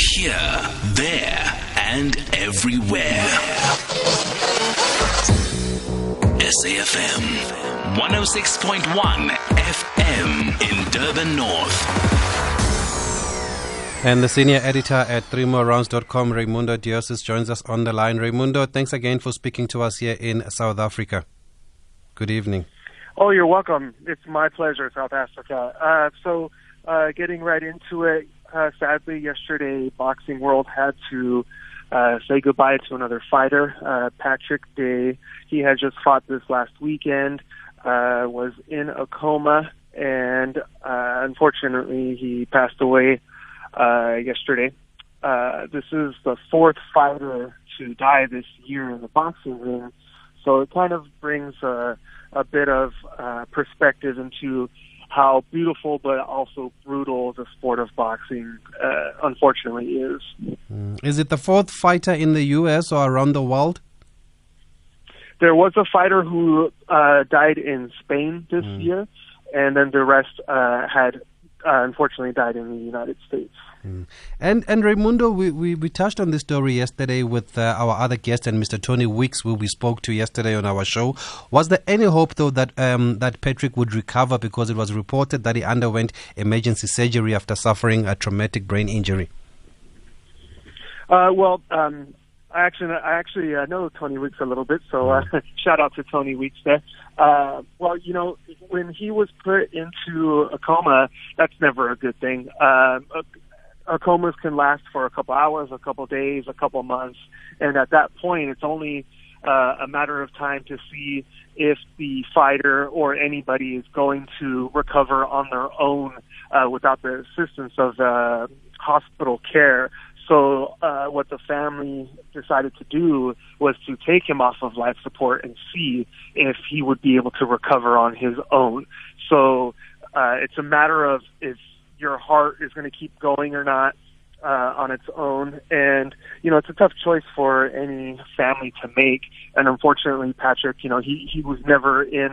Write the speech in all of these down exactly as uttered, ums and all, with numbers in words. Here, there, and everywhere. S A F M one oh six point one F M in Durban North. And the senior editor at three more rounds dot com, Raymundo Diasis, joins us on the line. Raymundo, thanks again for speaking to us here in South Africa. Good evening. Oh, you're welcome. It's my pleasure, South Africa. Uh, so, uh, getting right into it, Uh, sadly, yesterday, Boxing World had to uh, say goodbye to another fighter, uh, Patrick Day. He had just fought this last weekend, uh, was in a coma, and uh, unfortunately, he passed away uh, yesterday. Uh, this is the fourth fighter to die this year in the boxing ring, so it kind of brings uh, a bit of uh, perspective into how beautiful but also brutal the sport of boxing, uh, unfortunately, is. Mm. Is it the fourth fighter in the U S or around the world? There was a fighter who uh, died in Spain this mm. year, and then the rest uh, had uh, unfortunately died in the United States. Mm. And and Raymundo, we, we, we touched on this story yesterday with uh, our other guest and Mister Tony Weeks, who we spoke to yesterday on our show. Was there any hope, though, that um, that Patrick would recover, because it was reported that he underwent emergency surgery after suffering a traumatic brain injury? Uh, well, um, I actually I actually uh, know Tony Weeks a little bit, so uh, shout out to Tony Weeks there. Uh, well, you know, when he was put into a coma, that's never a good thing. Uh, a, Our comas can last for a couple hours, a couple days, a couple months, and at that point, it's only uh, a matter of time to see if the fighter or anybody is going to recover on their own uh, without the assistance of uh, hospital care. So uh, what the family decided to do was to take him off of life support and see if he would be able to recover on his own. So uh, it's a matter of if your heart is going to keep going or not uh, on its own. And, you know, it's a tough choice for any family to make. And unfortunately, Patrick, you know, he, he was never in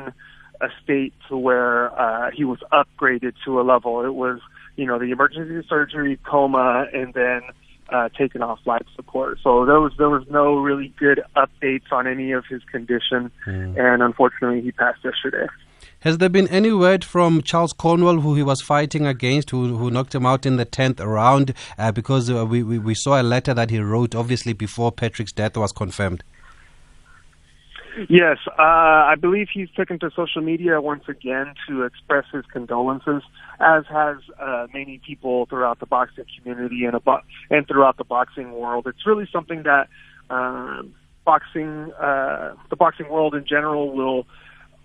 a state to where uh, he was upgraded to a level. It was, you know, the emergency surgery, coma, and then uh, taken off life support. So there was, there was no really good updates on any of his condition. Mm. And unfortunately, he passed yesterday. Has there been any word from Charles Cornwall, who he was fighting against, who who knocked him out in the tenth round? Uh, because uh, we, we, we saw a letter that he wrote, obviously, before Patrick's death was confirmed. Yes, uh, I believe he's taken to social media once again to express his condolences, as has uh, many people throughout the boxing community and, abo- and throughout the boxing world. It's really something that uh, boxing, uh, the boxing world in general will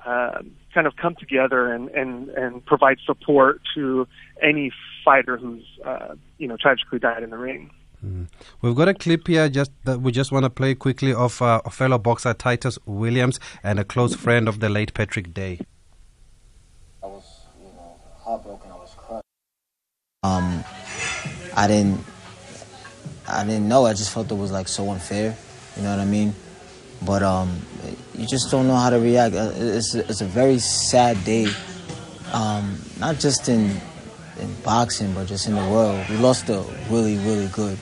Uh, kind of come together and, and, and provide support to any fighter who's, uh, you know, tragically died in the ring. Mm. We've got a clip here just that we just want to play quickly of uh, a fellow boxer, Titus Williams, and a close friend of the late Patrick Day. I was, you know, heartbroken. I was crushed. Um, I didn't, I didn't know. I just felt it was, like, so unfair. You know what I mean? But um, you just don't know how to react. It's a, it's a very sad day, um, not just in in boxing, but just in the world. We lost a really, really good,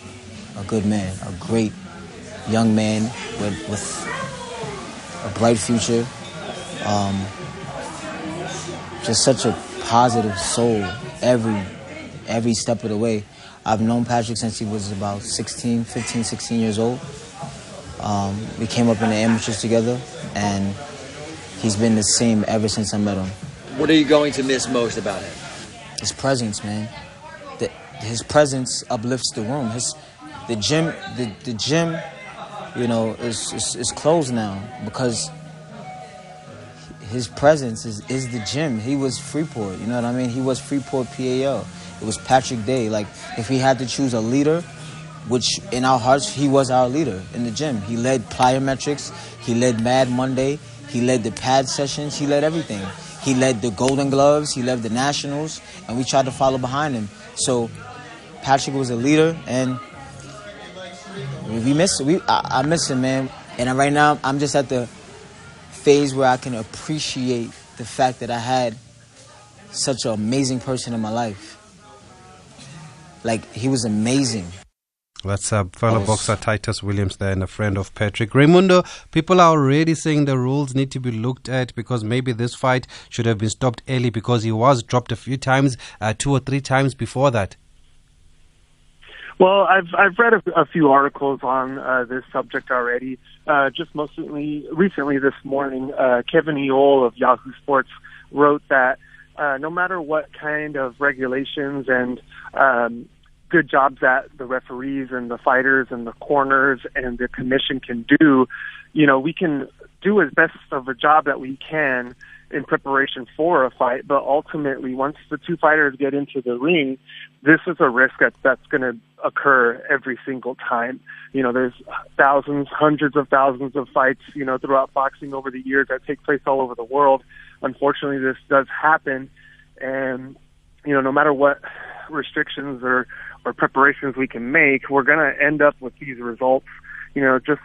a good man, a great young man with, with a bright future. Um, just such a positive soul every every step of the way. I've known Patrick since he was about sixteen, fifteen, sixteen years old. Um, we came up in the amateurs together, and he's been the same ever since I met him. What are you going to miss most about him? His presence, man. The, his presence uplifts the room. His, the gym, the, the gym, you know, is, is is closed now because his presence is is the gym. He was Freeport, you know what I mean? He was Freeport P A L. It was Patrick Day. Like, if he had to choose a leader, which in our hearts, he was our leader in the gym. He led plyometrics, he led Mad Monday, he led the pad sessions, he led everything. He led the Golden Gloves, he led the Nationals, and we tried to follow behind him. So Patrick was a leader, and we miss we I, I miss him, man. And right now, I'm just at the phase where I can appreciate the fact that I had such an amazing person in my life. Like, he was amazing. That's a fellow boxer Titus Williams there and a friend of Patrick. Raymundo, people are already saying the rules need to be looked at because maybe this fight should have been stopped early because he was dropped a few times, uh, two or three times before that. Well, I've I've read a, a few articles on uh, this subject already. Uh, just most recently, recently this morning, uh, Kevin Eole of Yahoo Sports wrote that uh, no matter what kind of regulations and um, good jobs that the referees and the fighters and the corners and the commission can do, you know, we can do as best of a job that we can in preparation for a fight, but ultimately once the two fighters get into the ring, this is a risk that that's going to occur every single time. You know, there's thousands, hundreds of thousands of fights, you know, throughout boxing over the years that take place all over the world. Unfortunately, this does happen. And, you know, no matter what restrictions or, or preparations we can make, we're going to end up with these results, you know, just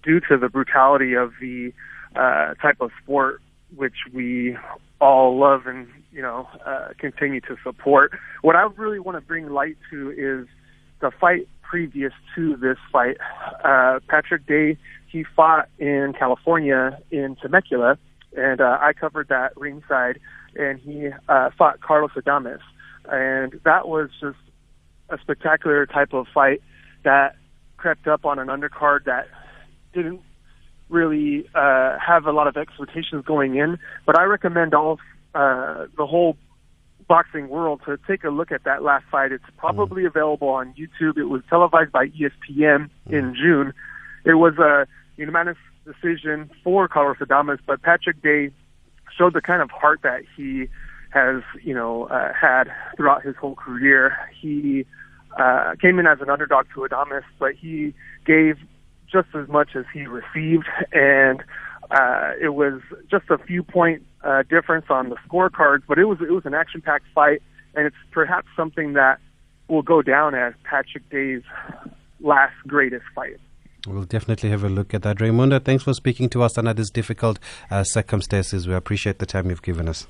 due to the brutality of the uh, type of sport which we all love and, you know, uh, continue to support. What I really want to bring light to is the fight previous to this fight. Uh, Patrick Day, he fought in California in Temecula, and uh, I covered that ringside, and he uh, fought Carlos Adames. And that was just a spectacular type of fight that crept up on an undercard that didn't really uh, have a lot of expectations going in, but I recommend all uh, the whole boxing world to take a look at that last fight. It's probably mm. available on YouTube. It was televised by E S P N mm. in June. It was a unanimous decision for Carlos Adames, but Patrick Day showed the kind of heart that he has, you know, uh, had throughout his whole career. He uh, came in as an underdog to Adames, but he gave just as much as he received, and uh, it was just a few point uh, difference on the scorecards. But it was it was an action-packed fight, and it's perhaps something that will go down as Patrick Day's last greatest fight. We'll definitely have a look at that, Raymundo. Thanks for speaking to us under these difficult uh, circumstances. We appreciate the time you've given us.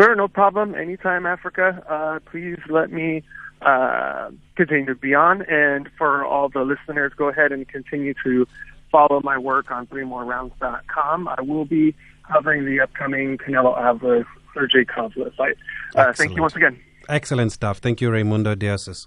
Sure, no problem. Anytime, Africa. Uh, please let me Uh, continue to be on, and for all the listeners, go ahead and continue to follow my work on three more rounds dot com. I will be covering the upcoming Canelo Alvarez Sergey Kovalev fight. Uh, thank you once again. Excellent stuff. Thank you, Raymundo Diasis.